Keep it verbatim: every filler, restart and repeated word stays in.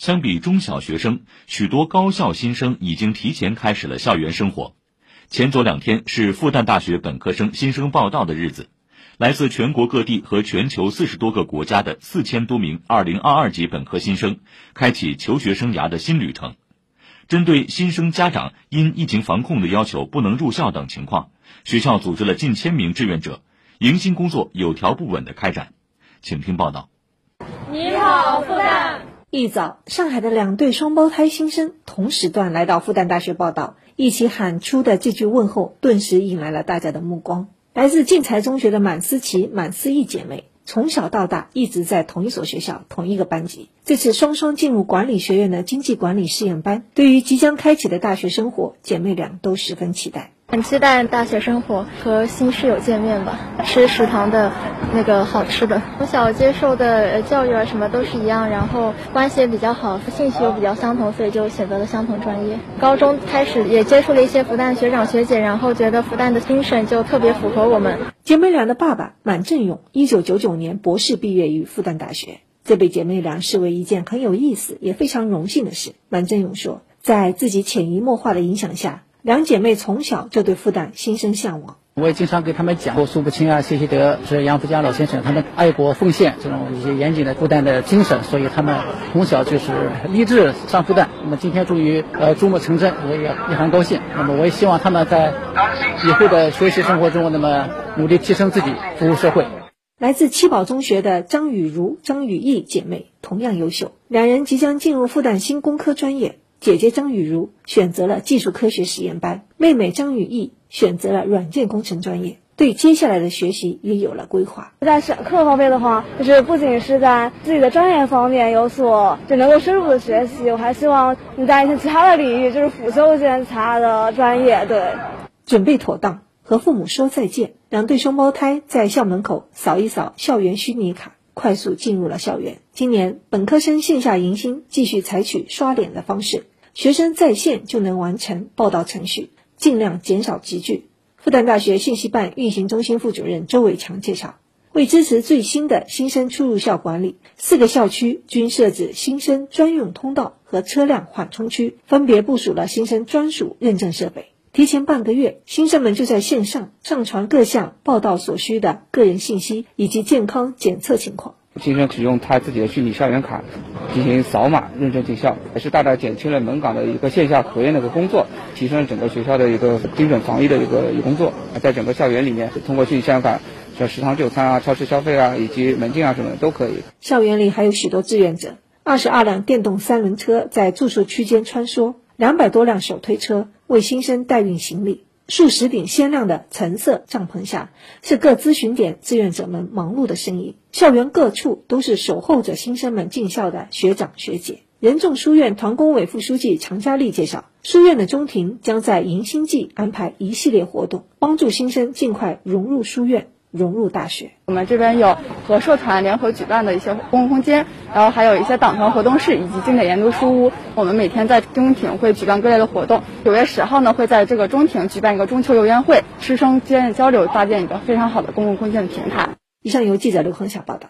相比中小学生，许多高校新生已经提前开始了校园生活。前周两天是复旦大学本科生新生报到的日子，来自全国各地和全球四十多个国家的四千多名二零二二级本科新生，开启求学生涯的新旅程。针对新生家长因疫情防控的要求不能入校等情况，学校组织了近千名志愿者，迎新工作有条不紊的开展。请听报道。你好，复旦。一早，上海的两对双胞胎新生同时段来到复旦大学报到，一起喊出的这句问候顿时引来了大家的目光。来自晋才中学的满思琪、满思义姐妹，从小到大一直在同一所学校、同一个班级。这次双双进入管理学院的经济管理试验班，对于即将开启的大学生活，姐妹俩都十分期待。很期待大学生活，和新室友见面吧，吃食堂的那个好吃的。从小接受的教育啊什么都是一样，然后关系也比较好，兴趣又比较相同，所以就选择了相同专业。高中开始也接触了一些复旦学长学姐，然后觉得复旦的精神就特别符合我们。姐妹俩的爸爸满振勇，一九九九年博士毕业于复旦大学，这被姐妹俩视为一件很有意思也非常荣幸的事。满振勇说，在自己潜移默化的影响下，两姐妹从小就对复旦心生向往。我也经常给他们讲苏步青啊、谢希德、是杨福江老先生他们爱国奉献这种一些严谨的复旦的精神，所以他们从小就是立志上复旦。那么今天终于呃周末成真，我也非常高兴。那么我也希望他们在以后的学习生活中，那么努力提升自己，服务社会。来自七宝中学的张雨如、张雨义姐妹同样优秀，两人即将进入复旦新工科专业。姐姐张雨如选择了技术科学实验班，妹妹张雨义选择了软件工程专业，对接下来的学习也有了规划。在选课方面的话，就是不仅是在自己的专业方面有所就能够深入的学习，我还希望你在一些其他的领域就是辅修一些其他的专业。对，准备妥当，和父母说再见。两对双胞胎在校门口扫一扫校园虚拟卡，快速进入了校园。今年本科生线下迎新继续采取刷脸的方式，学生在线就能完成报到程序，尽量减少集聚。复旦大学信息办运行中心副主任周伟强介绍，为支持最新的新生出入校管理，四个校区均设置新生专用通道和车辆缓冲区，分别部署了新生专属认证设备。提前半个月，新生们就在线上上传各项报到所需的个人信息以及健康检测情况。新生使用他自己的虚拟校园卡进行扫码认证进校，也是大大减轻了门岗的一个线下核验的一个工作，提升了整个学校的一个精准防疫的一个工作。在整个校园里面，通过虚拟校园卡，像食堂就餐啊、超市消费啊以及门禁啊什么的都可以。校园里还有许多志愿者，二十二辆电动三轮车在住宿区间穿梭，两百多辆手推车为新生代运行李。数十顶鲜亮的橙色帐篷下，是各咨询点志愿者们忙碌的身影。校园各处都是守候着新生们进校的学长学姐。仁众书院团工委副书记常佳丽介绍，书院的中庭将在迎新季安排一系列活动，帮助新生尽快融入书院，融入大学。我们这边有和社团联合举办的一些公共空间，然后还有一些党团活动室以及经典研读书屋。我们每天在中庭会举办各类的活动。九月十号呢，会在这个中庭举办一个中秋游园会，师生间的交流，搭建一个非常好的公共空间的平台。以上由记者刘恒晓报道。